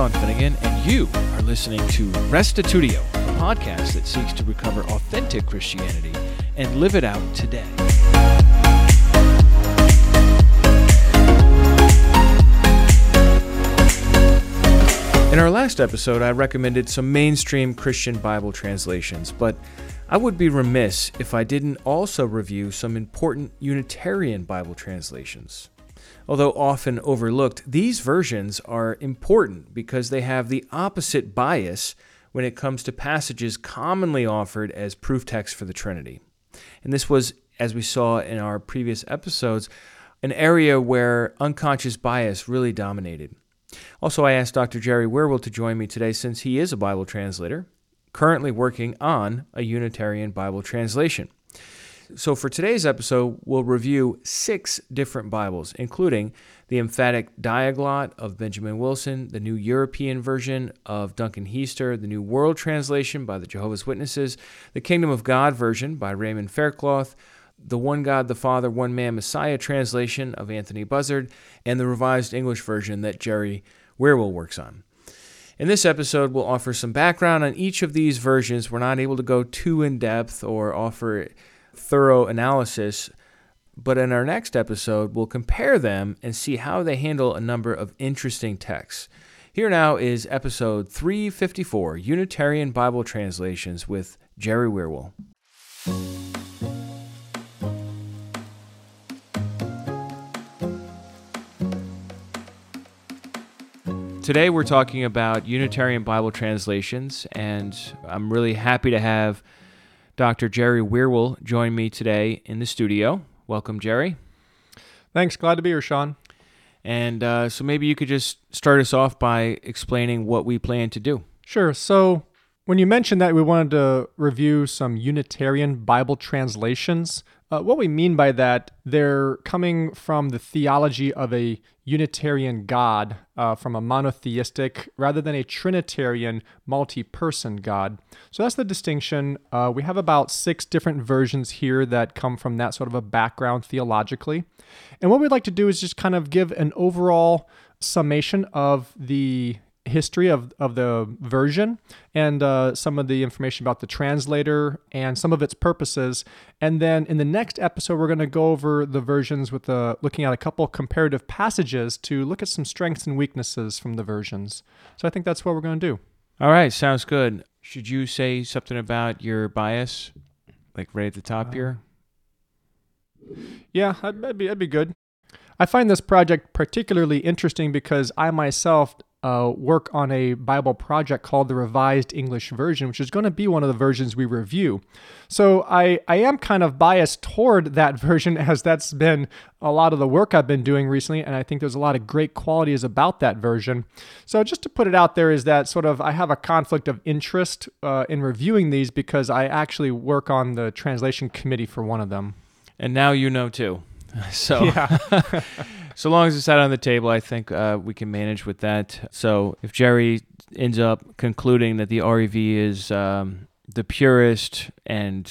Sean Finnegan, and you are listening to Restitutio, a podcast that seeks to recover authentic Christianity and live it out today. In our last episode, I recommended some mainstream Christian Bible translations, but I would be remiss if I didn't also review some important Unitarian Bible translations. Although often overlooked, these versions are important because they have the opposite bias when it comes to passages commonly offered as proof text for the Trinity. And this was, as we saw in our previous episodes, an area where unconscious bias really dominated. Also, I asked Dr. Jerry Wierwille to join me today since he is a Bible translator, currently working on a Unitarian Bible translation. So for today's episode, we'll review 6 different Bibles, including the Emphatic Diaglott of Benjamin Wilson, the New European Version of Duncan Heaster, the New World Translation by the Jehovah's Witnesses, the Kingdom of God Version by Raymond Faircloth, the One God, the Father, One Man, Messiah Translation of Anthony Buzzard, and the Revised English Version that Jerry Wierwille works on. In this episode, we'll offer some background on each of these versions. We're not able to go too in-depth or offer thorough analysis, but in our next episode, we'll compare them and see how they handle a number of interesting texts. Here now is episode 354, Unitarian Bible Translations with Jerry Wierwille. Today we're talking about Unitarian Bible translations, and I'm really happy to have Dr. Jerry Wierwille join me today in the studio. Welcome, Jerry. Thanks. Glad to be here, Sean. And so maybe you could just start us off by explaining what we plan to do. Sure. So when you mentioned that we wanted to review some Unitarian Bible translations, what we mean by that, they're coming from the theology of a Unitarian God, from a monotheistic rather than a Trinitarian multi-person God. So that's the distinction. We have about 6 different versions here that come from that sort of a background theologically. And what we'd like to do is just kind of give an overall summation of the history of the version and some of the information about the translator and some of its purposes. And then in the next episode, we're going to go over the versions with looking at a couple comparative passages to look at some strengths and weaknesses from the versions. So I think that's what we're going to do. All right. Sounds good. Should you say something about your bias, like right at the top here? Yeah, that'd be good. I find this project particularly interesting because I myself work on a Bible project called the Revised English Version, which is going to be one of the versions we review. So I am kind of biased toward that version, as that's been a lot of the work I've been doing recently, and I think there's a lot of great qualities about that version. So just to put it out there is that sort of I have a conflict of interest in reviewing these because I actually work on the translation committee for one of them. And now you know too. So yeah. So long as it's out on the table, I think we can manage with that. So if Jerry ends up concluding that the RV is the purest and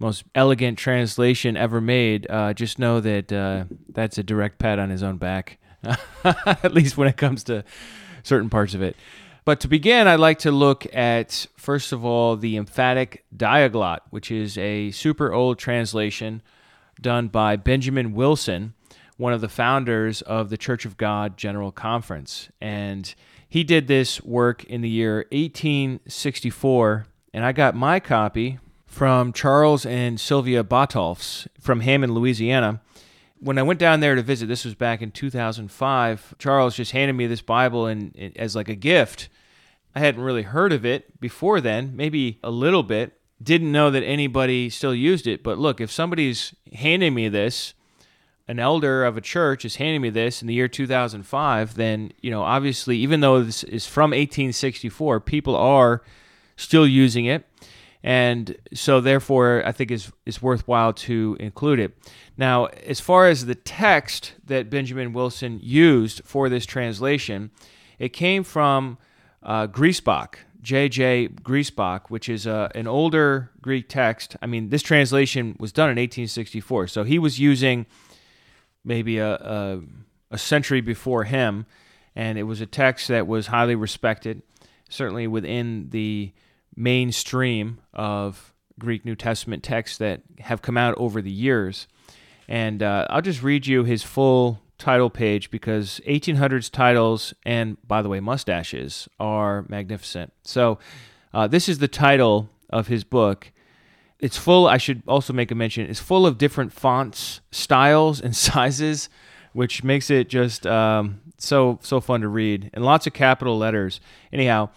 most elegant translation ever made, just know that that's a direct pat on his own back, at least when it comes to certain parts of it. But to begin, I'd like to look at, first of all, the Emphatic Diaglott, which is a super old translation done by Benjamin Wilson, one of the founders of the Church of God General Conference. And he did this work in the year 1864, and I got my copy from Charles and Sylvia Botolphs from Hammond, Louisiana. When I went down there to visit, this was back in 2005, Charles just handed me this Bible as like a gift. I hadn't really heard of it before then, maybe a little bit. Didn't know that anybody still used it, but look, if somebody's handing me this, an elder of a church is handing me this in the year 2005, then, you know, obviously, even though this is from 1864, people are still using it, and so therefore, I think it's worthwhile to include it. Now, as far as the text that Benjamin Wilson used for this translation, it came from Griesbach, J.J. Griesbach, which is an older Greek text. I mean, this translation was done in 1864, so he was using maybe a century before him, and it was a text that was highly respected, certainly within the mainstream of Greek New Testament texts that have come out over the years. And I'll just read you his full title page, because 1800s titles, and by the way, mustaches, are magnificent. So this is the title of his book. It's full, I should also make a mention, it's full of different fonts, styles, and sizes, which makes it just so fun to read, and lots of capital letters. Anyhow,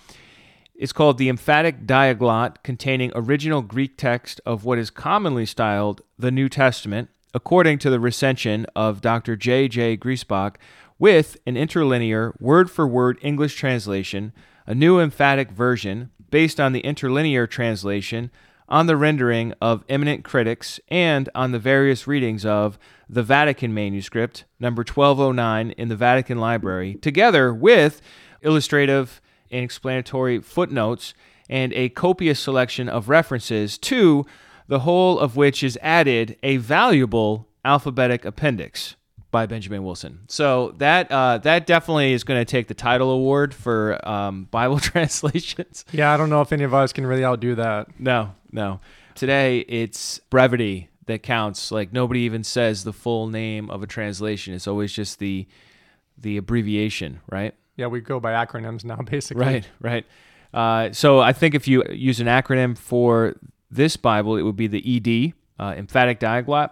it's called the Emphatic Diaglott, containing original Greek text of what is commonly styled the New Testament, according to the recension of Dr. J.J. Griesbach, with an interlinear, word-for-word English translation, a new emphatic version based on the interlinear translation, on the rendering of eminent critics, and on the various readings of the Vatican manuscript, number 1209 in the Vatican Library, together with illustrative and explanatory footnotes and a copious selection of references, to the whole of which is added a valuable alphabetic appendix by Benjamin Wilson. So that definitely is going to take the title award for Bible translations. Yeah, I don't know if any of us can really outdo that. No. Today, it's brevity that counts. Like, nobody even says the full name of a translation. It's always just the abbreviation, right? Yeah, we go by acronyms now, basically. Right. So I think if you use an acronym for this Bible, it would be the ED, Emphatic Diaglott.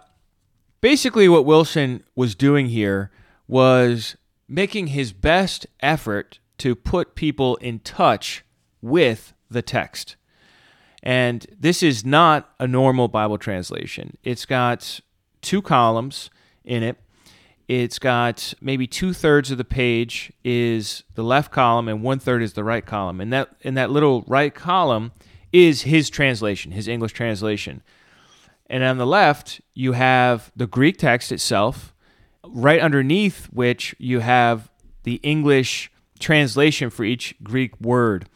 Basically, what Wilson was doing here was making his best effort to put people in touch with the text. And this is not a normal Bible translation. It's got two columns in it. It's got maybe 2/3 of the page is the left column and 1/3 is the right column. And that little right column is his translation, his English translation. And on the left, you have the Greek text itself, right underneath which you have the English translation for each Greek word.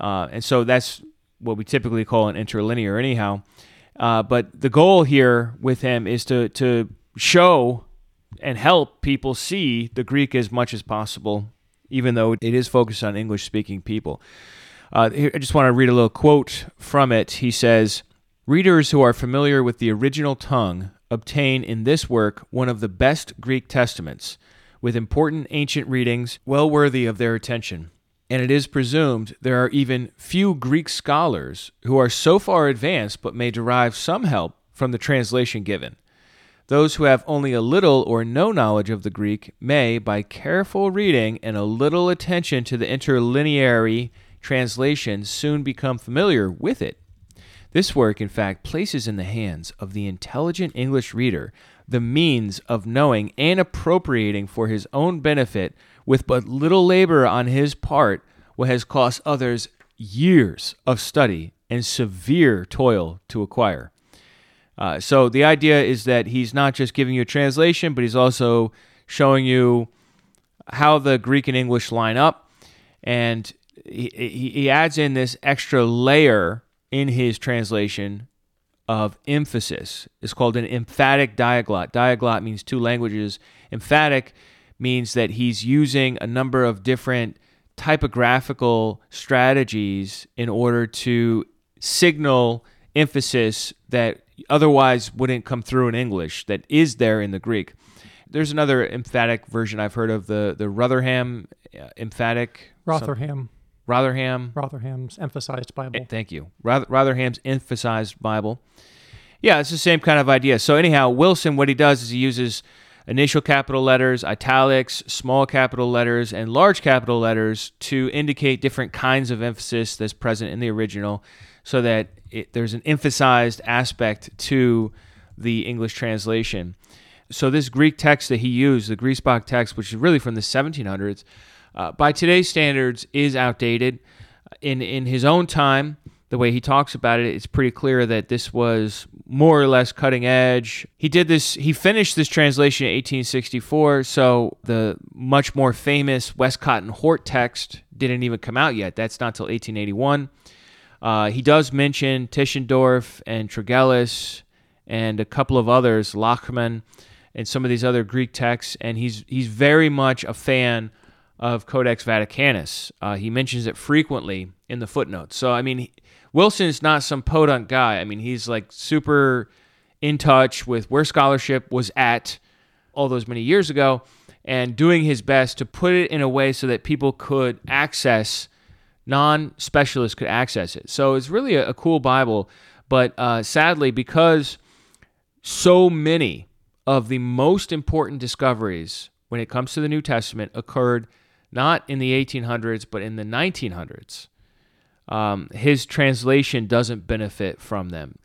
And so that's what we typically call an interlinear anyhow. But the goal here with him is to show and help people see the Greek as much as possible, even though it is focused on English-speaking people. I just want to read a little quote from it. He says, "Readers who are familiar with the original tongue obtain in this work one of the best Greek testaments, with important ancient readings well worthy of their attention. And it is presumed there are even few Greek scholars who are so far advanced but may derive some help from the translation given. Those who have only a little or no knowledge of the Greek may, by careful reading and a little attention to the interlineary translation, soon become familiar with it. This work, in fact, places in the hands of the intelligent English reader the means of knowing and appropriating for his own benefit, with but little labor on his part, what has cost others years of study and severe toil to acquire." So the idea is that he's not just giving you a translation, but he's also showing you how the Greek and English line up, and he adds in this extra layer in his translation of emphasis. It's called an emphatic diaglott. Diaglott means two languages. Emphatic means that he's using a number of different typographical strategies in order to signal emphasis that otherwise wouldn't come through in English, that is there in the Greek. There's another emphatic version I've heard of, the Rotherham emphatic. Rotherham's Emphasized Bible. Thank you. Rotherham's Emphasized Bible. Yeah, it's the same kind of idea. So anyhow, Wilson, what he does is he uses initial capital letters, italics, small capital letters, and large capital letters to indicate different kinds of emphasis that's present in the original, so that there's an emphasized aspect to the English translation. So this Greek text that he used, the Griesbach text, which is really from the 1700s, by today's standards is outdated. In his own time, the way he talks about it, it's pretty clear that this was more or less cutting edge. He finished this translation in 1864, so the much more famous Westcott and Hort text didn't even come out yet. That's not till 1881. He does mention Tischendorf and Tregelles and a couple of others, Lachman, and some of these other Greek texts, and he's very much a fan of Codex Vaticanus. He mentions it frequently in the footnotes. So, I mean, Wilson's not some podunk guy. I mean, he's like super in touch with where scholarship was at all those many years ago and doing his best to put it in a way so that people could access, non-specialists could access it. So it's really a cool Bible, but sadly, because so many of the most important discoveries when it comes to the New Testament occurred not in the 1800s, but in the 1900s, his translation doesn't benefit from them.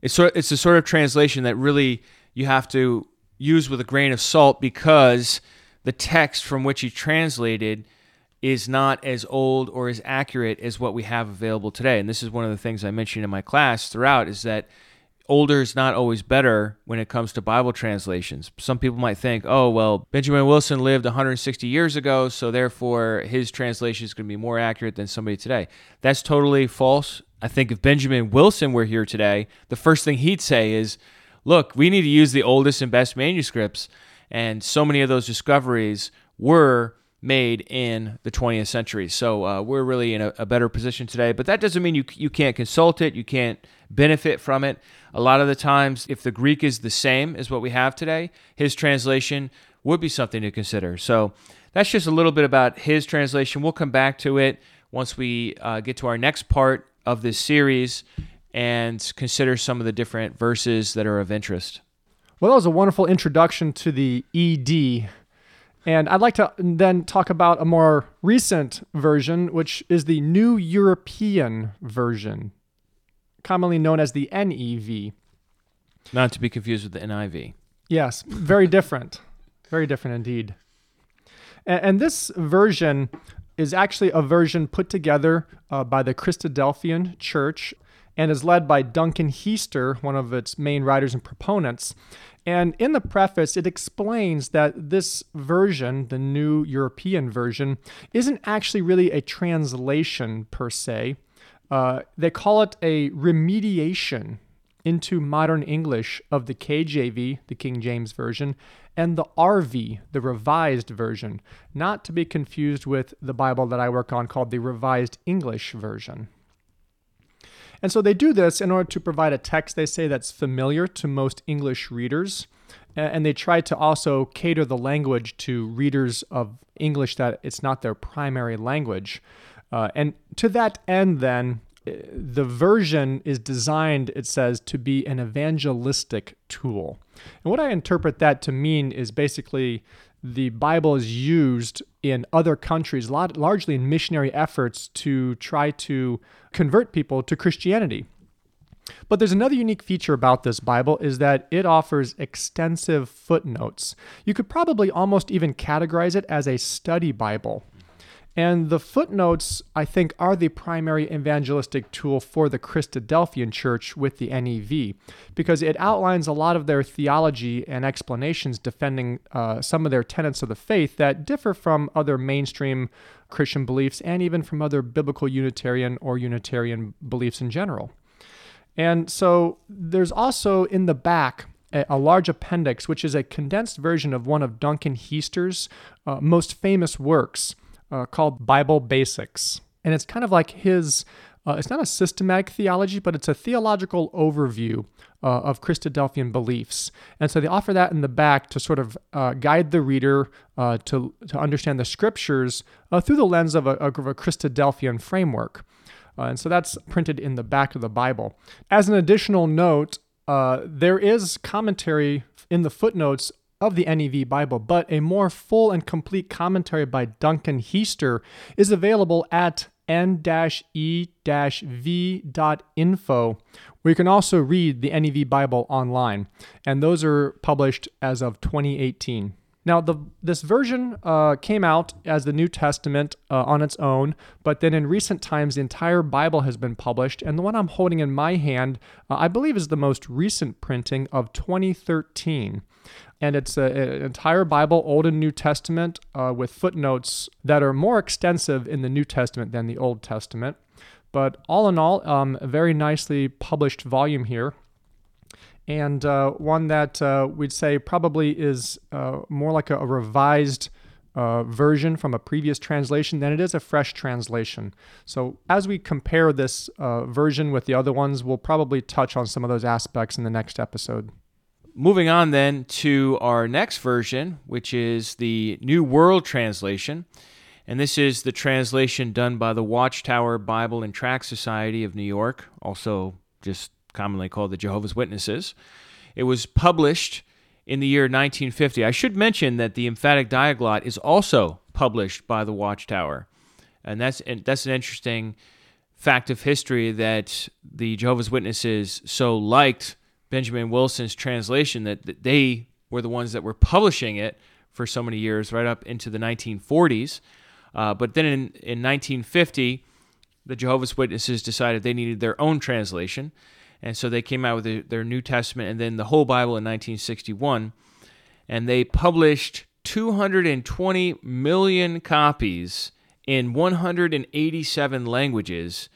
It's the sort of translation that really you have to use with a grain of salt because the text from which he translated is not as old or as accurate as what we have available today. And this is one of the things I mentioned in my class throughout is that older is not always better when it comes to Bible translations. Some people might think, oh, well, Benjamin Wilson lived 160 years ago, so therefore his translation is going to be more accurate than somebody today. That's totally false. I think if Benjamin Wilson were here today, the first thing he'd say is, look, we need to use the oldest and best manuscripts. And so many of those discoveries were made in the 20th century. So we're really in a better position today. But that doesn't mean you can't consult it, you can't benefit from it. A lot of the times, if the Greek is the same as what we have today, his translation would be something to consider. So that's just a little bit about his translation. We'll come back to it once we get to our next part of this series and consider some of the different verses that are of interest. Well, that was a wonderful introduction to the ED. And I'd like to then talk about a more recent version, which is the New European Version, commonly known as the NEV. Not to be confused with the NIV. Yes, very different. Very different indeed. And this version is actually a version put together by the Christadelphian Church and is led by Duncan Heaster, one of its main writers and proponents. And in the preface, it explains that this version, the New European Version, isn't actually really a translation per se. They call it a remediation into modern English of the KJV, the King James Version, and the RV, the Revised Version, not to be confused with the Bible that I work on called the Revised English Version. And so they do this in order to provide a text, they say, that's familiar to most English readers, and they try to also cater the language to readers of English that it's not their primary language. And to that end, then, the version is designed, it says, to be an evangelistic tool. And what I interpret that to mean is basically the Bible is used in other countries, largely in missionary efforts to try to convert people to Christianity. But there's another unique feature about this Bible is that it offers extensive footnotes. You could probably almost even categorize it as a study Bible. And the footnotes, I think, are the primary evangelistic tool for the Christadelphian Church with the NEV, because it outlines a lot of their theology and explanations defending some of their tenets of the faith that differ from other mainstream Christian beliefs and even from other biblical Unitarian or Unitarian beliefs in general. And so there's also in the back a large appendix, which is a condensed version of one of Duncan Heaster's most famous works, called Bible Basics. And it's kind of like his, it's not a systematic theology, but it's a theological overview of Christadelphian beliefs. And so they offer that in the back to sort of guide the reader to understand the scriptures through the lens of a Christadelphian framework. And so that's printed in the back of the Bible. As an additional note, there is commentary in the footnotes of the NEV Bible, but a more full and complete commentary by Duncan Heaster is available at n-e-v.info, where you can also read the NEV Bible online, and those are published as of 2018. Now, this version came out as the New Testament on its own, but then in recent times, the entire Bible has been published, and the one I'm holding in my hand, I believe, is the most recent printing of 2013. And it's an entire Bible, Old and New Testament, with footnotes that are more extensive in the New Testament than the Old Testament. But all in all, a very nicely published volume here. And one that we'd say probably is more like a revised version from a previous translation than it is a fresh translation. So as we compare this version with the other ones, we'll probably touch on some of those aspects in the next episode. Moving on then to our next version, which is the New World Translation. And this is the translation done by the Watchtower Bible and Tract Society of New York, also just commonly called the Jehovah's Witnesses. It was published in the year 1950. I should mention that the Emphatic Diaglott is also published by the Watchtower. And that's an interesting fact of history, that the Jehovah's Witnesses so liked Benjamin Wilson's translation that they were the ones that were publishing it for so many years, right up into the 1940s. But then in 1950, the Jehovah's Witnesses decided they needed their own translation, and so they came out with their New Testament and then the whole Bible in 1961, and they published 220 million copies in 187 languages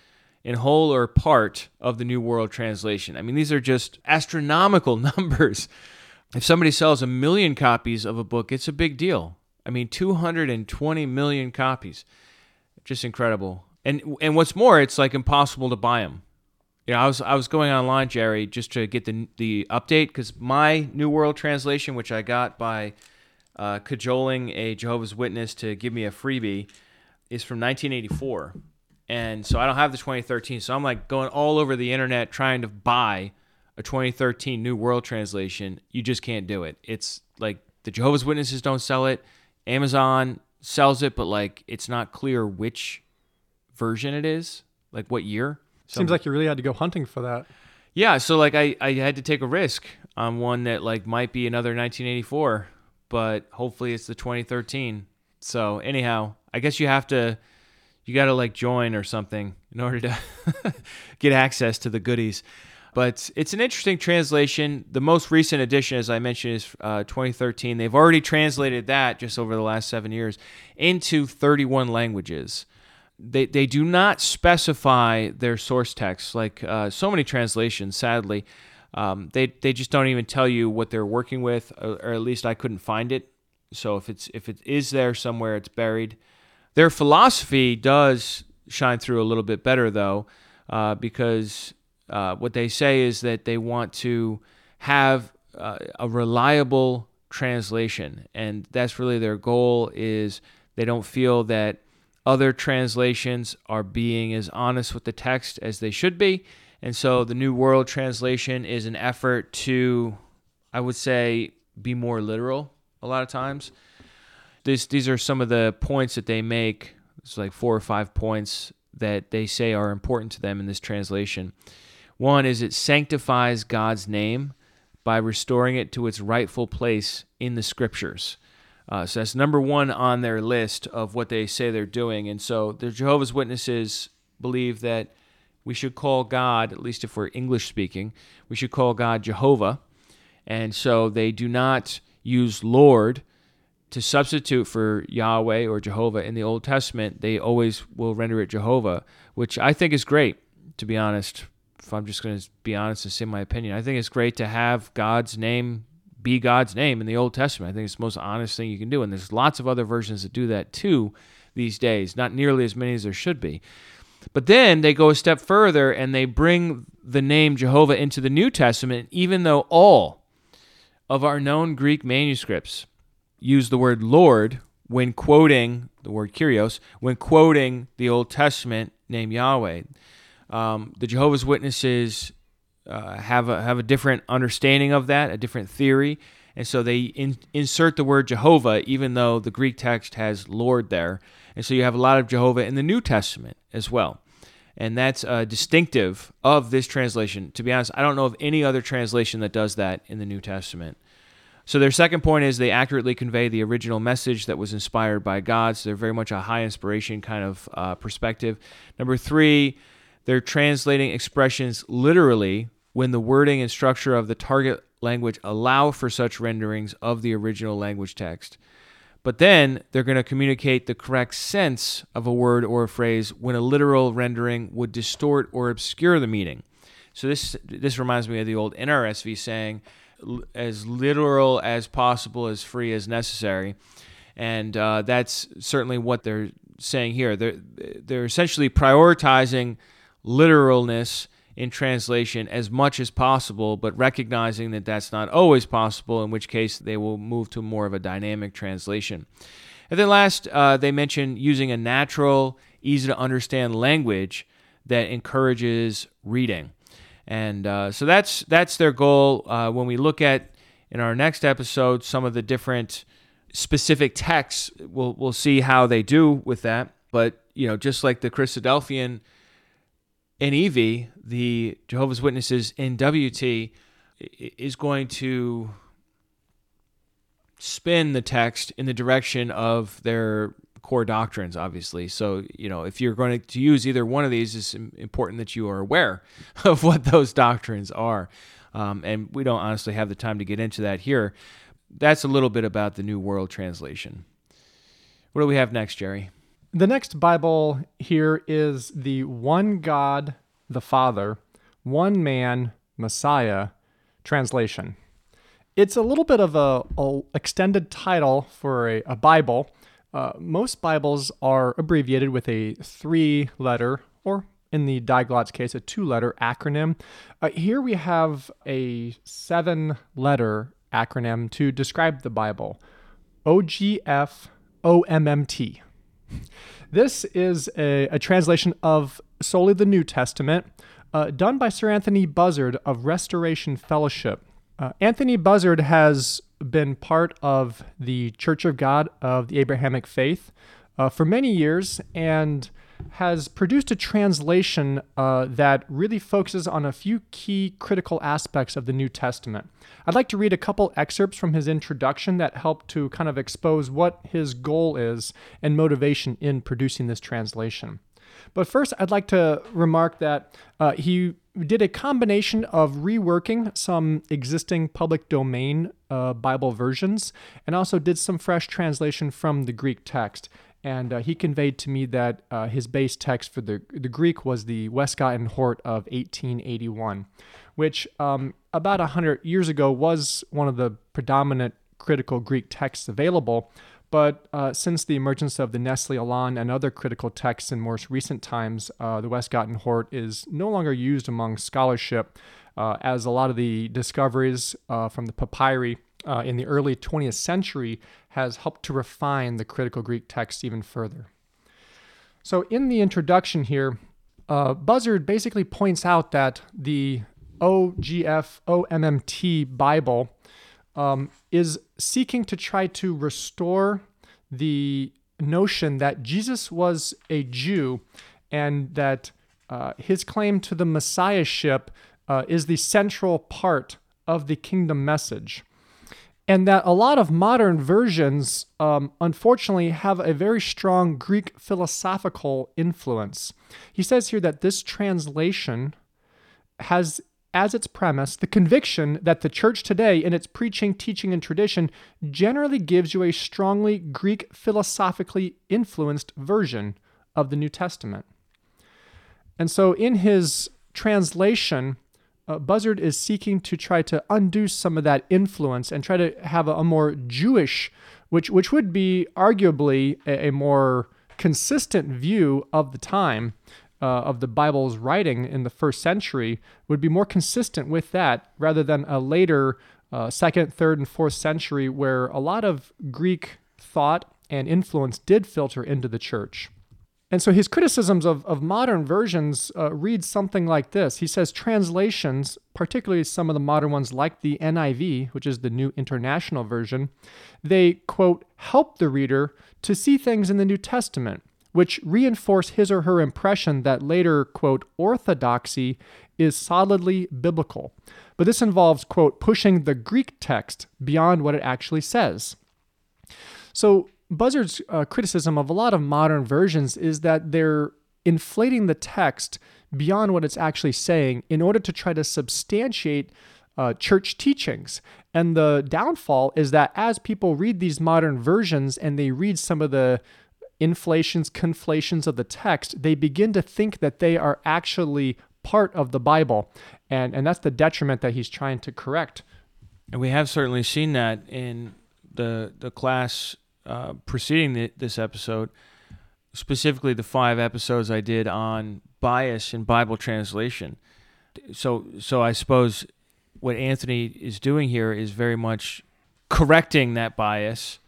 in whole or part of the New World Translation. I mean, these are just astronomical numbers. If somebody sells 1 million copies of a book, it's a big deal. I mean, 220 million copies. Just incredible. And what's more, it's like impossible to buy them. You know, I was going online, Jerry, just to get the update, because my New World Translation, which I got by cajoling a Jehovah's Witness to give me a freebie, is from 1984. And so I don't have the 2013, so I'm like going all over the internet trying to buy a 2013 New World Translation. You just can't do it. It's like the Jehovah's Witnesses don't sell it. Amazon sells it, but like it's not clear which version it is, like what year. Seems like you really had to go hunting for that. Yeah, so like I had to take a risk on one that like might be another 1984, but hopefully it's the 2013. So anyhow, I guess you got to like join or something in order to get access to the goodies. But it's an interesting translation. The most recent edition, as I mentioned, is 2013. They've already translated that just over the last 7 years into 31 languages. They do not specify their source text, like so many translations, sadly. They just don't even tell you what they're working with, or at least I couldn't find it. So if it is there somewhere, it's buried. Their philosophy does shine through a little bit better, though, because what they say is that they want to have a reliable translation, and that's really their goal. Is they don't feel that other translations are being as honest with the text as they should be. And so the New World Translation is an effort to, I would say, be more literal a lot of times. These are some of the points that they make. It's like 4 or 5 points that they say are important to them in this translation. One is it sanctifies God's name by restoring it to its rightful place in the Scriptures. So that's number one on their list of what they say they're doing. And so the Jehovah's Witnesses believe that we should call God, at least if we're English speaking, we should call God Jehovah. And so they do not use Lord to substitute for Yahweh or Jehovah. In the Old Testament, they always will render it Jehovah, which I think is great, to be honest. If I'm just going to be honest and say my opinion, I think it's great to have God's name be God's name in the Old Testament. I think it's the most honest thing you can do, and there's lots of other versions that do that too these days, not nearly as many as there should be. But then they go a step further, and they bring the name Jehovah into the New Testament, even though all of our known Greek manuscripts use the word Lord when quoting, the word Kyrios, when quoting the Old Testament name Yahweh. The Jehovah's Witnesses have a different understanding of that, a different theory, and so they insert the word Jehovah, even though the Greek text has Lord there, and so you have a lot of Jehovah in the New Testament as well, and that's distinctive of this translation. To be honest, I don't know of any other translation that does that in the New Testament. So their second point is they accurately convey the original message that was inspired by God, so they're very much a high inspiration kind of perspective. Number three, they're translating expressions literally when the wording and structure of the target language allow for such renderings of the original language text. But then they're going to communicate the correct sense of a word or a phrase when a literal rendering would distort or obscure the meaning. So this reminds me of the old NRSV saying, as literal as possible, as free as necessary. And that's certainly what they're saying here. They're essentially prioritizing literalness in translation as much as possible, but recognizing that that's not always possible, in which case they will move to more of a dynamic translation. And then last, they mention using a natural, easy-to-understand language that encourages reading. And so that's their goal. When we look at, in our next episode, some of the different specific texts, we'll see how they do with that. But, you know, just like the Christadelphian NEV, the Jehovah's Witnesses NWT is going to spin the text in the direction of their core doctrines, obviously. So, you know, if you're going to use either one of these, it's important that you are aware of what those doctrines are. And we don't honestly have the time to get into that here. That's a little bit about the New World Translation. What do we have next, Jerry? The next Bible here is the One God, the Father, One Man, Messiah Translation. It's a little bit of a extended title for a Bible. Most Bibles are abbreviated with a 3-letter, or in the Diaglott's case, a 2-letter acronym. Here we have a 7-letter acronym to describe the Bible, OGF OMMT. This is a translation of solely the New Testament, done by Sir Anthony Buzzard of Restoration Fellowship. Anthony Buzzard has been part of the Church of God of the Abrahamic Faith for many years and has produced a translation that really focuses on a few key critical aspects of the New Testament. I'd like to read a couple excerpts from his introduction that help to kind of expose what his goal is and motivation in producing this translation. But first, I'd like to remark that he did a combination of reworking some existing public domain Bible versions and also did some fresh translation from the Greek text. And he conveyed to me that his base text for the Greek was the Westcott and Hort of 1881, which about 100 years ago was one of the predominant critical Greek texts available. But since the emergence of the Nestle-Aland and other critical texts in more recent times, the Westcott and Hort is no longer used among scholarship, as a lot of the discoveries from the papyri in the early 20th century has helped to refine the critical Greek text even further. So in the introduction here, Buzzard basically points out that the OGF-OMMT Bible is seeking to try to restore the notion that Jesus was a Jew and that his claim to the Messiahship is the central part of the kingdom message. And that a lot of modern versions, unfortunately, have a very strong Greek philosophical influence. He says here that this translation has as its premise the conviction that the church today, in its preaching, teaching, and tradition, generally gives you a strongly Greek philosophically influenced version of the New Testament. And so in his translation, Buzzard is seeking to try to undo some of that influence and try to have a more Jewish, which would be arguably a more consistent view of the time of the Bible's writing in the first century, would be more consistent with that rather than a later second, third, and fourth century where a lot of Greek thought and influence did filter into the church. And so his criticisms of modern versions read something like this. He says translations, particularly some of the modern ones like the NIV, which is the New International Version, they, quote, help the reader to see things in the New Testament, which reinforce his or her impression that later, quote, orthodoxy is solidly biblical. But this involves, quote, pushing the Greek text beyond what it actually says. So Buzzard's criticism of a lot of modern versions is that they're inflating the text beyond what it's actually saying in order to try to substantiate church teachings. And the downfall is that as people read these modern versions and they read some of the inflations, conflations of the text, they begin to think that they are actually part of the Bible. And that's the detriment that he's trying to correct. And we have certainly seen that in the class preceding this episode, specifically the 5 episodes I did on bias in Bible translation. So I suppose what Anthony is doing here is very much correcting that bias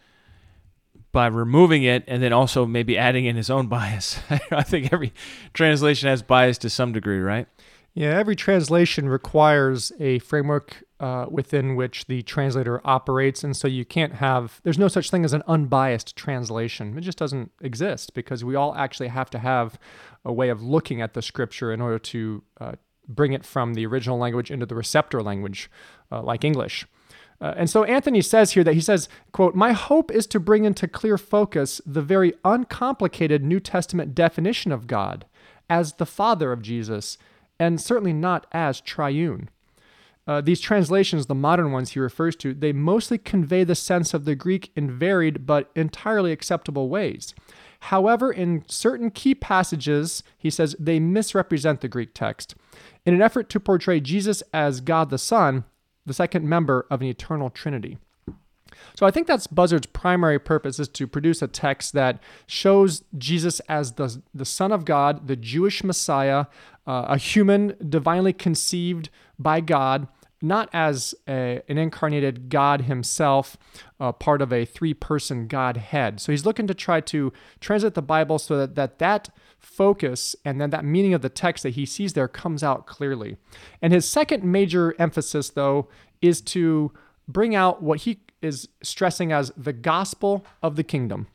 by removing it, and then also maybe adding in his own bias. I think every translation has bias to some degree, right? Yeah, every translation requires a framework within which the translator operates, and so you can't have, there's no such thing as an unbiased translation. It just doesn't exist, because we all actually have to have a way of looking at the scripture in order to bring it from the original language into the receptor language, like English. And so Anthony says here that he says, quote, "My hope is to bring into clear focus the very uncomplicated New Testament definition of God as the Father of Jesus, and certainly not as triune." These translations, the modern ones he refers to, they mostly convey the sense of the Greek in varied but entirely acceptable ways. However, in certain key passages, he says, they misrepresent the Greek text. In an effort to portray Jesus as God the Son, the second member of an eternal trinity. So I think that's Buzzard's primary purpose, is to produce a text that shows Jesus as the Son of God, the Jewish Messiah, a human divinely conceived by God, not as an incarnated God himself, part of a 3-person Godhead. So he's looking to try to translate the Bible so that focus and then that meaning of the text that he sees there comes out clearly. And his second major emphasis, though, is to bring out what he is stressing as the gospel of the kingdom.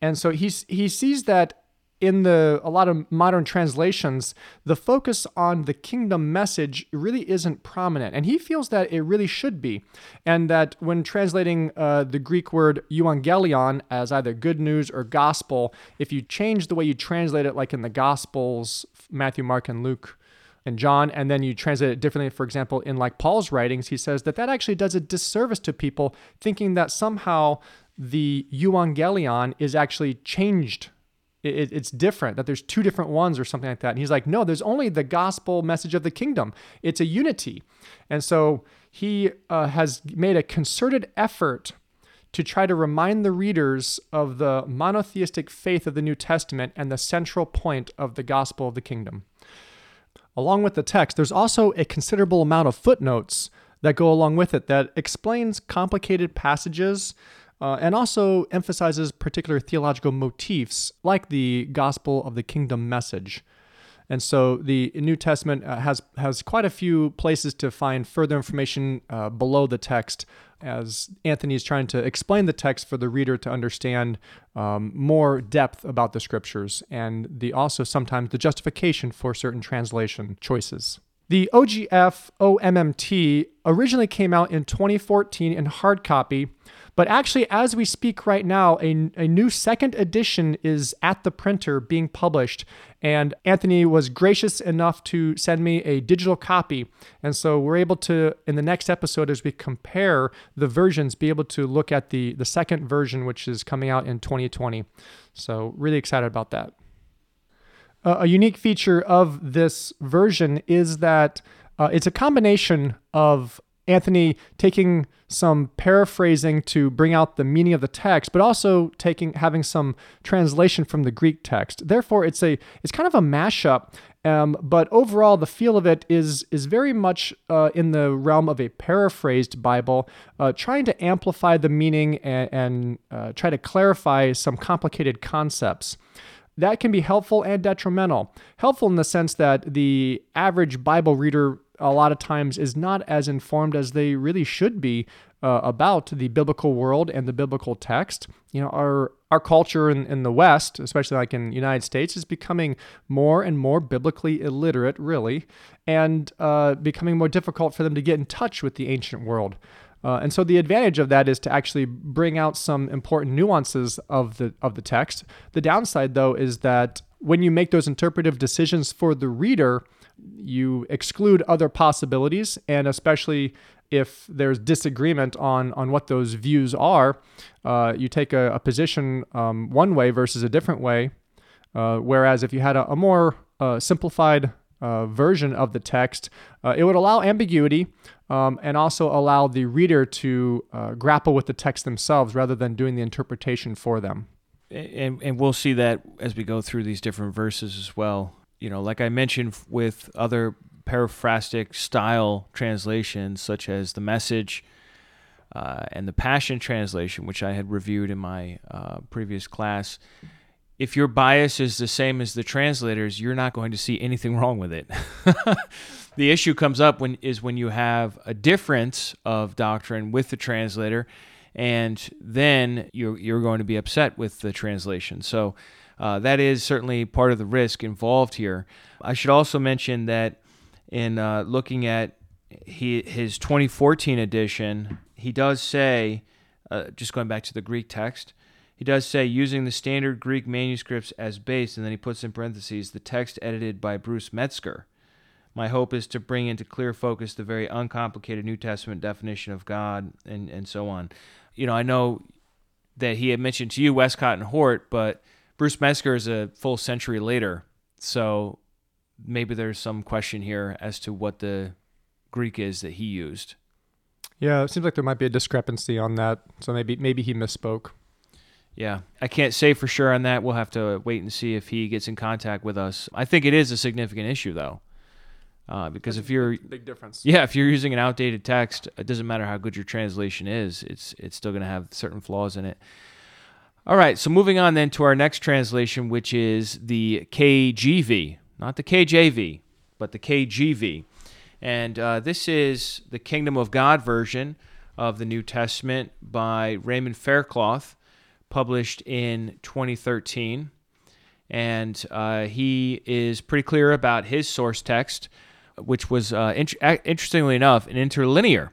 And so he sees that in a lot of modern translations, the focus on the kingdom message really isn't prominent. And he feels that it really should be. And that when translating the Greek word euangelion as either good news or gospel, if you change the way you translate it, like in the Gospels, Matthew, Mark, and Luke, and John, and then you translate it differently, for example, in like Paul's writings, he says that actually does a disservice to people, thinking that somehow the euangelion is actually changed. It's different, that there's 2 different ones or something like that. And he's like, no, there's only the gospel message of the kingdom. It's a unity. And so he has made a concerted effort to try to remind the readers of the monotheistic faith of the New Testament and the central point of the gospel of the kingdom. Along with the text, there's also a considerable amount of footnotes that go along with it that explains complicated passages, and also emphasizes particular theological motifs like the gospel of the kingdom message. And so the New Testament has quite a few places to find further information below the text, as Anthony is trying to explain the text for the reader to understand more depth about the scriptures and also sometimes the justification for certain translation choices. The OGF OMMT originally came out in 2014 in hard copy, but actually as we speak right now, a new second edition is at the printer being published, and Anthony was gracious enough to send me a digital copy. And so we're able to, in the next episode as we compare the versions, be able to look at the second version, which is coming out in 2020. So really excited about that. A unique feature of this version is that it's a combination of Anthony taking some paraphrasing to bring out the meaning of the text, but also having some translation from the Greek text. Therefore, it's kind of a mashup, but overall the feel of it is very much in the realm of a paraphrased Bible, trying to amplify the meaning and try to clarify some complicated concepts. That can be helpful and detrimental. Helpful in the sense that the average Bible reader a lot of times is not as informed as they really should be about the biblical world and the biblical text. You know, our culture in the West, especially like in the United States, is becoming more and more biblically illiterate, really, and becoming more difficult for them to get in touch with the ancient world. And so the advantage of that is to actually bring out some important nuances of the text. The downside, though, is that when you make those interpretive decisions for the reader, you exclude other possibilities, and especially if there's disagreement on what those views are, you take a position one way versus a different way, whereas if you had a more simplified version of the text, it would allow ambiguity, and also allow the reader to grapple with the text themselves rather than doing the interpretation for them. And we'll see that as we go through these different verses as well. You know, like I mentioned with other paraphrastic style translations, such as the Message and the Passion Translation, which I had reviewed in my previous class, if your bias is the same as the translator's, you're not going to see anything wrong with it. The issue comes up when you have a difference of doctrine with the translator, and then you're going to be upset with the translation. So that is certainly part of the risk involved here. I should also mention that in looking at his 2014 edition, he does say, just going back to the Greek text, he does say, using the standard Greek manuscripts as base, and then he puts in parentheses, the text edited by Bruce Metzger. My hope is to bring into clear focus the very uncomplicated New Testament definition of God, and so on. You know, I know that he had mentioned to you Westcott and Hort, but Bruce Metzger is a full century later, so maybe there's some question here as to what the Greek is that he used. Yeah, it seems like there might be a discrepancy on that, so maybe he misspoke. Yeah, I can't say for sure on that. We'll have to wait and see if he gets in contact with us. I think it is a significant issue, though, because that's if you're big difference. Yeah, if you're using an outdated text, it doesn't matter how good your translation is; it's still going to have certain flaws in it. All right, so moving on then to our next translation, which is the KJV, not the KJV, but the KJV, and this is the Kingdom of God version of the New Testament by Raymond Faircloth, published in 2013, and he is pretty clear about his source text, which was, interestingly enough, an interlinear.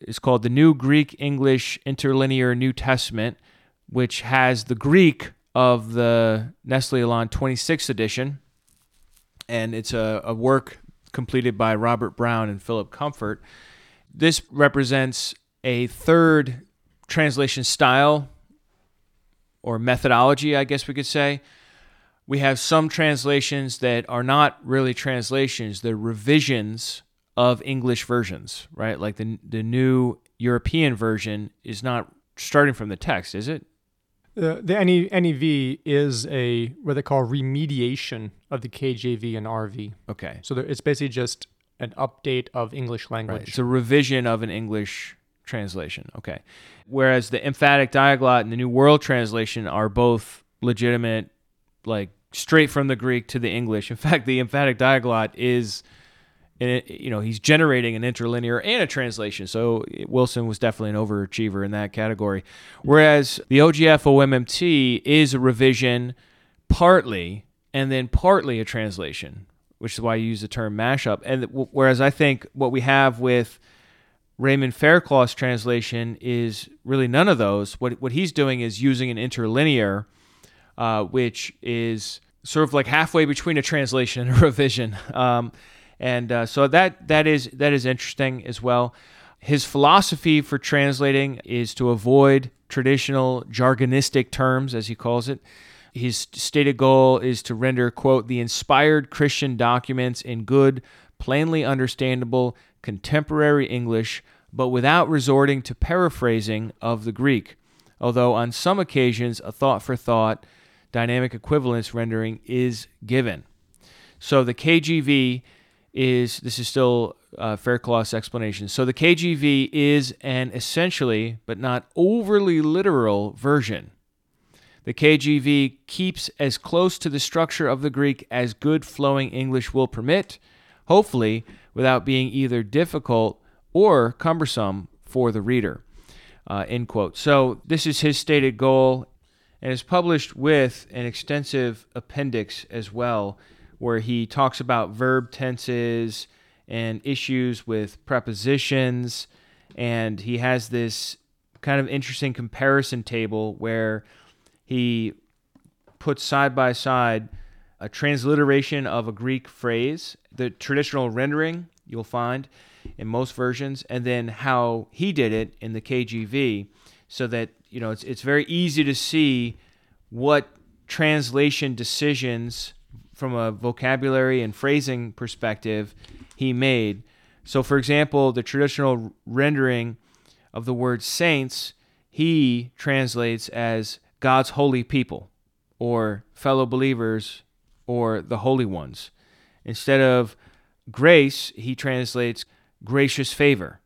It's called the New Greek English Interlinear New Testament, which has the Greek of the Nestle-Aland 26th edition, and it's a work completed by Robert Brown and Philip Comfort. This represents a third translation style, or methodology, I guess we could say. We have some translations that are not really translations, they're revisions of English versions, right? Like the New European Version is not starting from the text, is it? The NEV is a, what they call remediation of the KJV and RV. Okay. So it's basically just an update of English language. Right. It's a revision of an English translation, okay. Whereas the Emphatic Diaglott and the New World Translation are both legitimate, like straight from the Greek to the English. In fact, the Emphatic Diaglott is, you know, he's generating an interlinear and a translation. So Wilson was definitely an overachiever in that category. Whereas the OGF OMMT is a revision partly and then partly a translation, which is why you use the term mashup. And whereas I think what we have with Raymond Fairclough's translation is really none of those. What he's doing is using an interlinear, which is sort of like halfway between a translation and a revision. So that is interesting as well. His philosophy for translating is to avoid traditional jargonistic terms, as he calls it. His stated goal is to render, quote, the inspired Christian documents in good, plainly understandable, contemporary English, but without resorting to paraphrasing of the Greek, although on some occasions a thought-for-thought dynamic equivalence rendering is given. So the KJV is, this is still Fairclough's explanation, so the KJV is an essentially, but not overly literal version. The KJV keeps as close to the structure of the Greek as good flowing English will permit, hopefully without being either difficult or cumbersome for the reader, end quote. So this is his stated goal, and is published with an extensive appendix as well, where he talks about verb tenses and issues with prepositions, and he has this kind of interesting comparison table where he puts side by side a transliteration of a Greek phrase, the traditional rendering you'll find in most versions, and then how he did it in the KJV, so that, you know, it's very easy to see what translation decisions from a vocabulary and phrasing perspective he made So, for example, the traditional rendering of the word saints, he translates as God's holy people, or fellow believers, or the holy ones. Instead of grace, he translates gracious favor,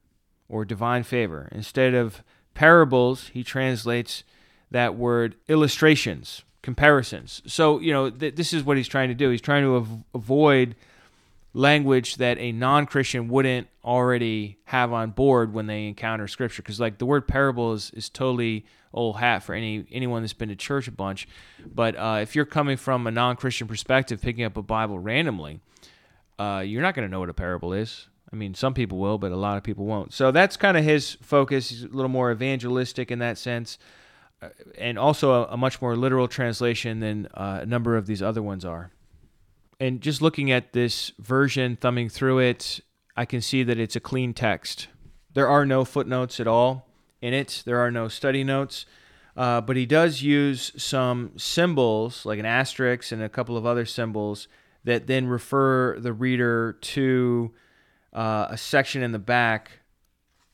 or divine favor. Instead of parables, he translates that word illustrations, comparisons. So, you know, this is what he's trying to do. He's trying to avoid language that a non-Christian wouldn't already have on board when they encounter Scripture. Because, like, the word parable is totally old hat for anyone that's been to church a bunch. But if you're coming from a non-Christian perspective, picking up a Bible randomly, you're not going to know what a parable is. I mean, some people will, but a lot of people won't. So that's kind of his focus. He's a little more evangelistic in that sense, and also a much more literal translation than a number of these other ones are. And just looking at this version, thumbing through it, I can see that it's a clean text. There are no footnotes at all in it. There are no study notes. But he does use some symbols, like an asterisk and a couple of other symbols, that then refer the reader to a section in the back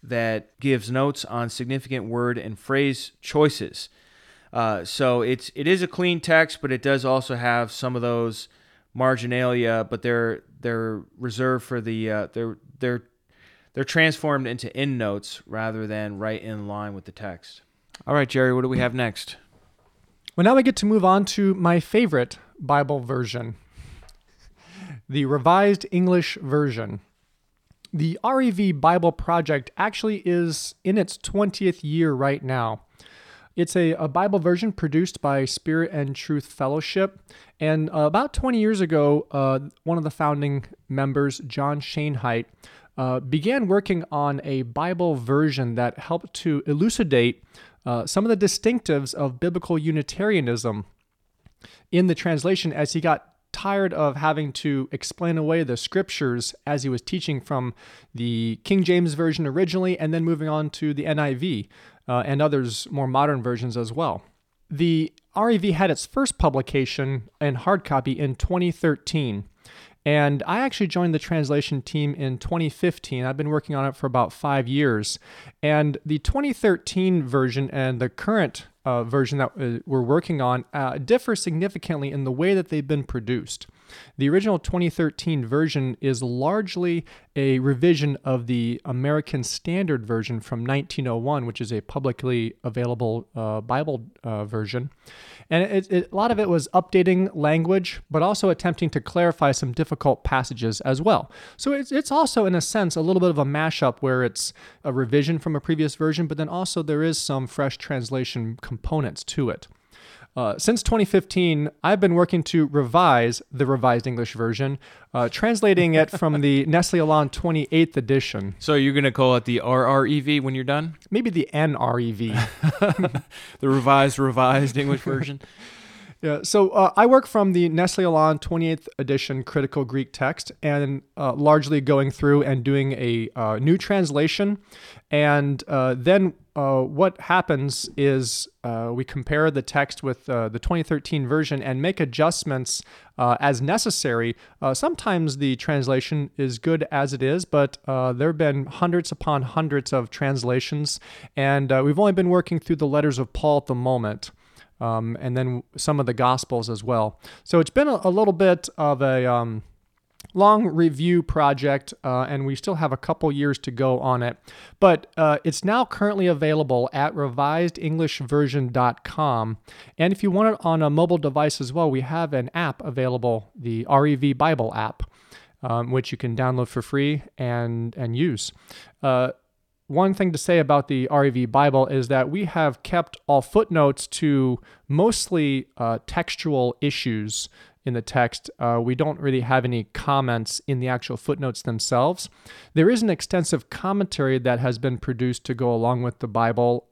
that gives notes on significant word and phrase choices. So it is a clean text, but it does also have some of those marginalia, but they're reserved for the they're transformed into endnotes rather than right in line with the text. All right, Jerry, what do we have next? Well, now we get to move on to my favorite Bible version, the Revised English Version. The REV Bible Project actually is in its 20th year right now. It's a Bible version produced by Spirit and Truth Fellowship. And about 20 years ago, one of the founding members, John Shainheit, began working on a Bible version that helped to elucidate some of the distinctives of biblical Unitarianism in the translation, as he got tired of having to explain away the scriptures as he was teaching from the King James Version originally and then moving on to the NIV and others, more modern versions as well. The REV had its first publication in hard copy in 2013, and I actually joined the translation team in 2015. I've been working on it for about 5 years, and the 2013 version and the current version that we're working on differ significantly in the way that they've been produced. The original 2013 version is largely a revision of the American Standard Version from 1901, which is a publicly available Bible version. And a lot of it was updating language, but also attempting to clarify some difficult passages as well. So it's also, in a sense, a little bit of a mashup where it's a revision from a previous version, but then also there is some fresh translation components to it. Since 2015, I've been working to revise the Revised English Version, translating it from the Nestle-Aland 28th edition. So you're going to call it the RREV when you're done? Maybe the NREV. The Revised English Version. Yeah. So I work from the Nestle-Aland 28th edition critical Greek text, and largely going through and doing a new translation. And then what happens is we compare the text with the 2013 version and make adjustments as necessary. Sometimes the translation is good as it is, but there have been hundreds upon hundreds of translations, and we've only been working through the letters of Paul at the moment. And then some of the Gospels as well. So it's been a little bit of a long review project, and we still have a couple years to go on it. But it's now currently available at revisedenglishversion.com. And if you want it on a mobile device as well, we have an app available, the REV Bible app, which you can download for free and use. One thing to say about the REV Bible is that we have kept all footnotes to mostly textual issues in the text. We don't really have any comments in the actual footnotes themselves. There is an extensive commentary that has been produced to go along with the Bible,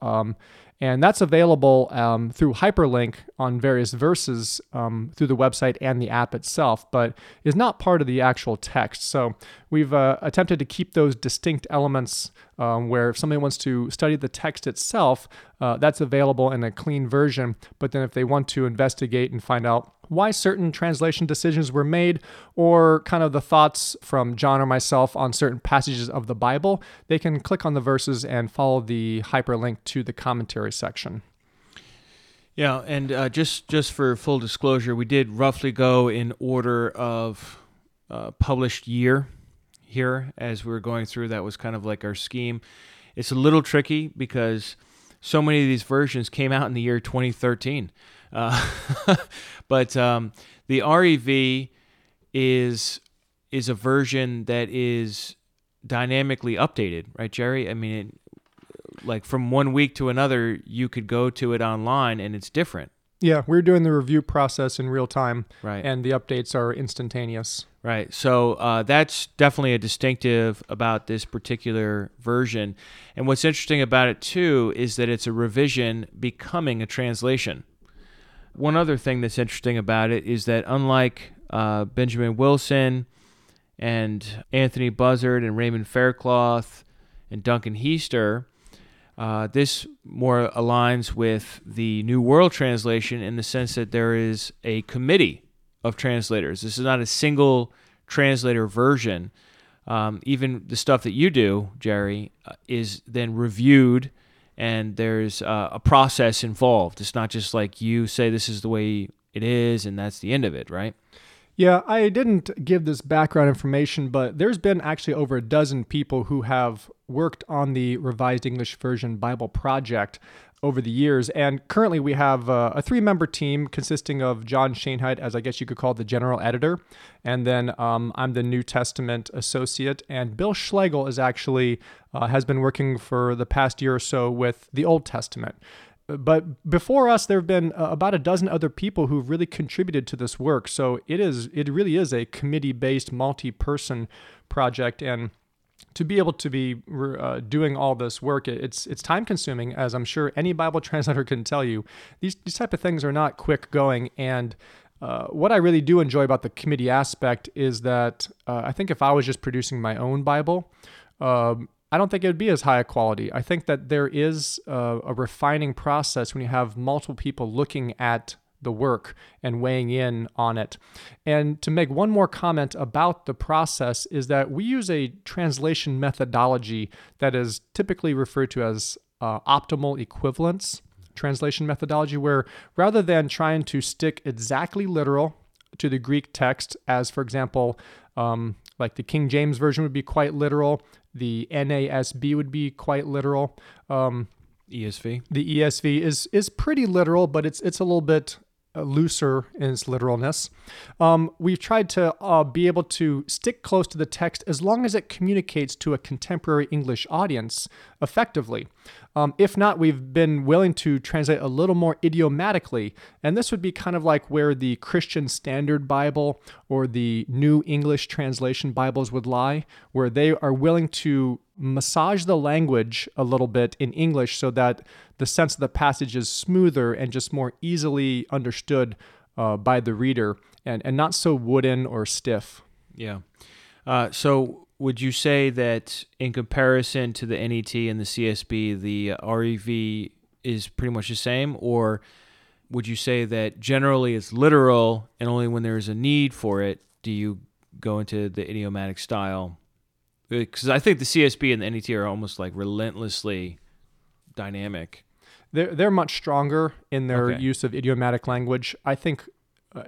And that's available through hyperlink on various verses through the website and the app itself, but is not part of the actual text. So we've attempted to keep those distinct elements where if somebody wants to study the text itself, that's available in a clean version. But then if they want to investigate and find out why certain translation decisions were made, or kind of the thoughts from John or myself on certain passages of the Bible, they can click on the verses and follow the hyperlink to the commentary section. Yeah, and just for full disclosure, we did roughly go in order of published year here as we were going through. That was kind of like our scheme. It's a little tricky because so many of these versions came out in the year 2013. But the REV is a version that is dynamically updated, right, Jerry? I mean, like from one week to another, you could go to it online and it's different. Yeah, we're doing the review process in real time, right? And the updates are instantaneous. Right, so that's definitely a distinctive about this particular version. And what's interesting about it, too, is that it's a revision becoming a translation. One other thing that's interesting about it is that unlike Benjamin Wilson and Anthony Buzzard and Raymond Faircloth and Duncan Heaster, this more aligns with the New World Translation in the sense that there is a committee of translators. This is not a single translator version. Even the stuff that you do, Jerry, is then reviewed, and there's a process involved. It's not just like you say this is the way it is and that's the end of it, right? Yeah, I didn't give this background information, but there's been actually over a dozen people who have worked on the Revised English Version Bible project over the years. And currently we have a three-member team consisting of John Shainhide, as I guess you could call the general editor, and then I'm the New Testament associate, and Bill Schlegel is actually has been working for the past year or so with the Old Testament. But before us, there have been about a dozen other people who've really contributed to this work. So it really is a committee-based, multi-person project, and to be able to be doing all this work, it's time-consuming, as I'm sure any Bible translator can tell you. These type of things are not quick going, and what I really do enjoy about the committee aspect is that I think if I was just producing my own Bible, I don't think it would be as high a quality. I think that there is a refining process when you have multiple people looking at the work and weighing in on it. And to make one more comment about the process is that we use a translation methodology that is typically referred to as optimal equivalence translation methodology, where rather than trying to stick exactly literal to the Greek text, as for example, like the King James Version would be quite literal, the NASB would be quite literal, ESV. The ESV is pretty literal, but it's a little bit looser in its literalness. We've tried to be able to stick close to the text as long as it communicates to a contemporary English audience effectively. If not, we've been willing to translate a little more idiomatically, and this would be kind of like where the Christian Standard Bible or the New English Translation Bibles would lie, where they are willing to massage the language a little bit in English so that the sense of the passage is smoother and just more easily understood by the reader and not so wooden or stiff. Yeah. So would you say that in comparison to the NET and the CSB, the REV is pretty much the same, or would you say that generally it's literal and only when there is a need for it do you go into the idiomatic style? Because I think the CSB and the NET are almost like relentlessly dynamic. They're much stronger in their use of idiomatic language. I think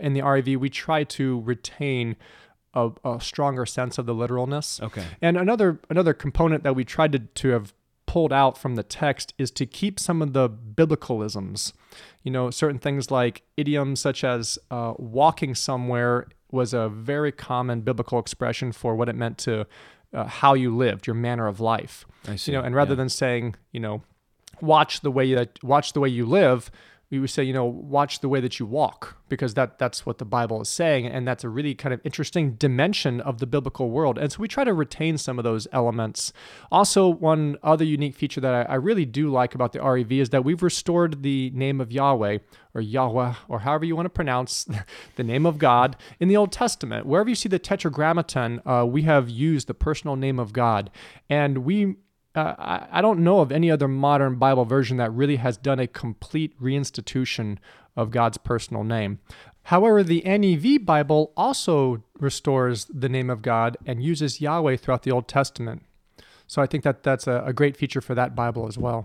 in the REV, we try to retain a stronger sense of the literalness. Okay. And another component that we tried to have pulled out from the text is to keep some of the biblicalisms. You know, certain things like idioms such as walking somewhere was a very common biblical expression for what it meant to how you lived, your manner of life. I see. You know, and rather than saying, you know, watch the way you live, we would say, you know, watch the way that you walk, because that's what the Bible is saying. And that's a really kind of interesting dimension of the biblical world. And so we try to retain some of those elements. Also, one other unique feature that I really do like about the REV is that we've restored the name of Yahweh, or Yahweh, or however you want to pronounce the name of God in the Old Testament. Wherever you see the Tetragrammaton, we have used the personal name of God. And we... I don't know of any other modern Bible version that really has done a complete reinstitution of God's personal name. However, the NEV Bible also restores the name of God and uses Yahweh throughout the Old Testament. So I think that that's a great feature for that Bible as well.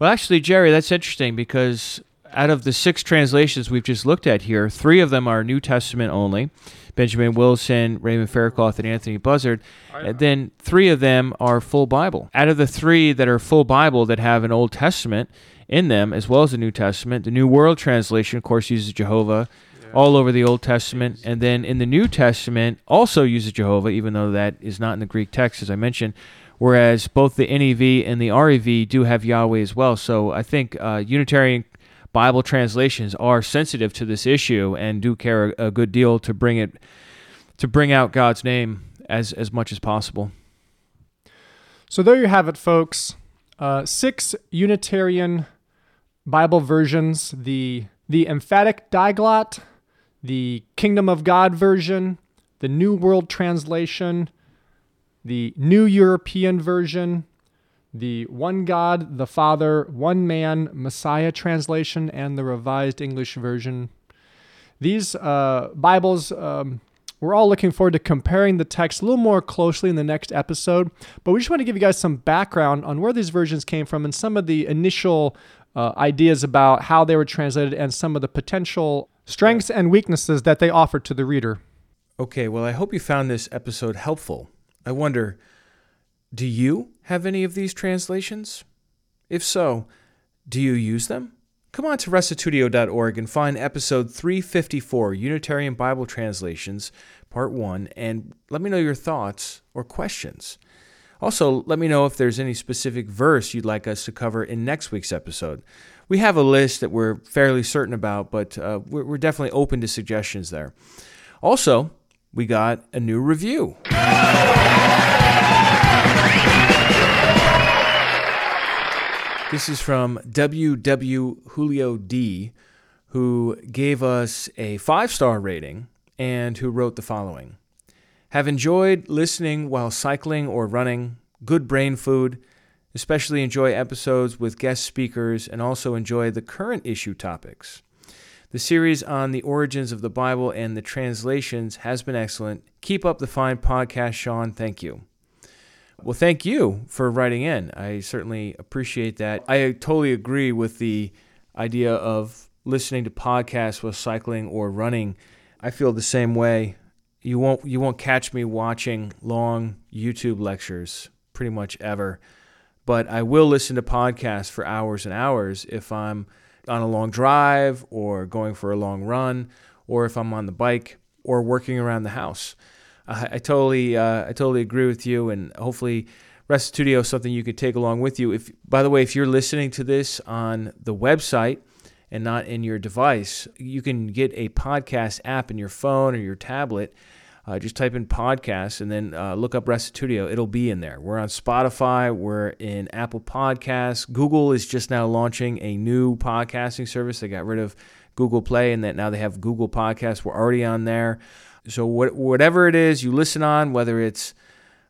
Well, actually, Jerry, that's interesting because out of the 6 translations we've just looked at here, 3 of them are New Testament only, Benjamin Wilson, Raymond Faircloth, and Anthony Buzzard. And then 3 of them are full Bible. Out of the 3 that are full Bible that have an Old Testament in them, as well as the New Testament, the New World Translation, of course, uses Jehovah all over the Old Testament. And then in the New Testament, also uses Jehovah, even though that is not in the Greek text, as I mentioned, whereas both the NEV and the REV do have Yahweh as well. So I think Unitarian Bible translations are sensitive to this issue and do care a good deal to bring out God's name as much as possible. So there you have it, folks. 6 Unitarian Bible versions: the Emphatic Diaglott, the Kingdom of God Version, the New World Translation, the New European Version, the One God, the Father, One Man, Messiah Translation, and the Revised English Version. These Bibles, we're all looking forward to comparing the text a little more closely in the next episode, but we just want to give you guys some background on where these versions came from and some of the initial ideas about how they were translated and some of the potential strengths and weaknesses that they offered to the reader. Okay, well, I hope you found this episode helpful. I wonder, do you have any of these translations? If so, do you use them? Come on to restitutio.org and find episode 354, Unitarian Bible Translations, Part 1, and let me know your thoughts or questions. Also, let me know if there's any specific verse you'd like us to cover in next week's episode. We have a list that we're fairly certain about, but we're definitely open to suggestions there. Also, we got a new review. This is from WW Julio D, who gave us a 5-star rating and who wrote the following. Have enjoyed listening while cycling or running. Good brain food. Especially enjoy episodes with guest speakers and also enjoy the current issue topics. The series on the origins of the Bible and the translations has been excellent. Keep up the fine podcast, Sean. Thank you. Well, thank you for writing in. I certainly appreciate that. I totally agree with the idea of listening to podcasts while cycling or running. I feel the same way. You won't catch me watching long YouTube lectures pretty much ever, but I will listen to podcasts for hours and hours if I'm on a long drive or going for a long run or if I'm on the bike or working around the house. I totally agree with you, and hopefully Restitutio is something you could take along with you. By the way, if you're listening to this on the website and not in your device, you can get a podcast app in your phone or your tablet. Just type in podcasts and then look up Restitutio. It'll be in there. We're on Spotify. We're in Apple Podcasts. Google is just now launching a new podcasting service. They got rid of Google Play, and that now they have Google Podcasts. We're already on there. So whatever it is you listen on, whether it's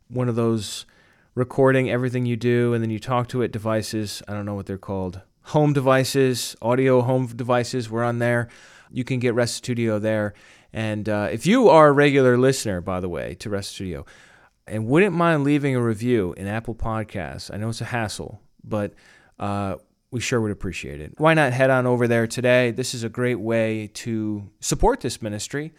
one of those recording everything you do and then you talk to it devices, I don't know what they're called, home devices, audio home devices, we're on there. You can get Restitutio there. And if you are a regular listener, by the way, to Restitutio, and wouldn't mind leaving a review in Apple Podcasts, I know it's a hassle, but we sure would appreciate it. Why not head on over there today? This is a great way to support this ministry.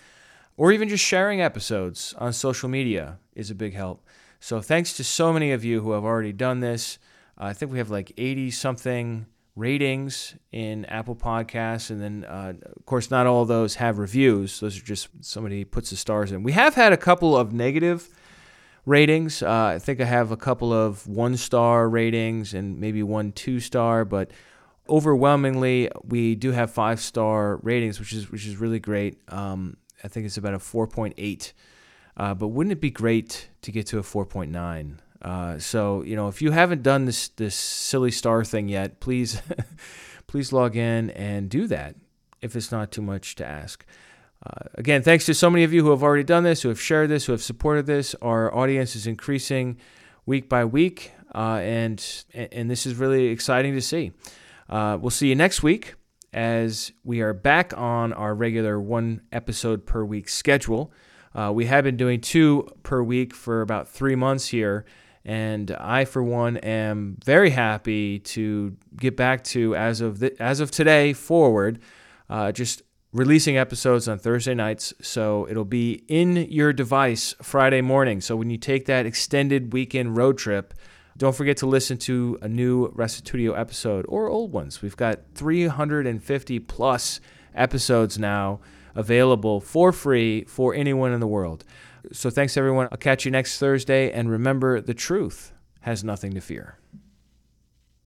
Or even just sharing episodes on social media is a big help. So thanks to so many of you who have already done this. I think we have like 80-something ratings in Apple Podcasts. And then, of course, not all of those have reviews. Those are just somebody puts the stars in. We have had a couple of negative ratings. I think I have a couple of 1-star ratings and maybe 1 2-star, but overwhelmingly, we do have 5-star ratings, which is really great. I think it's about a 4.8. But wouldn't it be great to get to a 4.9? So, you know, if you haven't done this silly star thing yet, please log in and do that if it's not too much to ask. Again, thanks to so many of you who have already done this, who have shared this, who have supported this. Our audience is increasing week by week, and this is really exciting to see. We'll see you next week as we are back on our regular one episode per week schedule. We have been doing 2 per week for about 3 months here, and I, for one, am very happy to get back to, as of today forward, just releasing episodes on Thursday nights, so it'll be in your device Friday morning. So when you take that extended weekend road trip, don't forget to listen to a new Restitutio episode or old ones. We've got 350-plus episodes now, available for free for anyone in the world. So thanks, everyone. I'll catch you next Thursday, and remember, the truth has nothing to fear.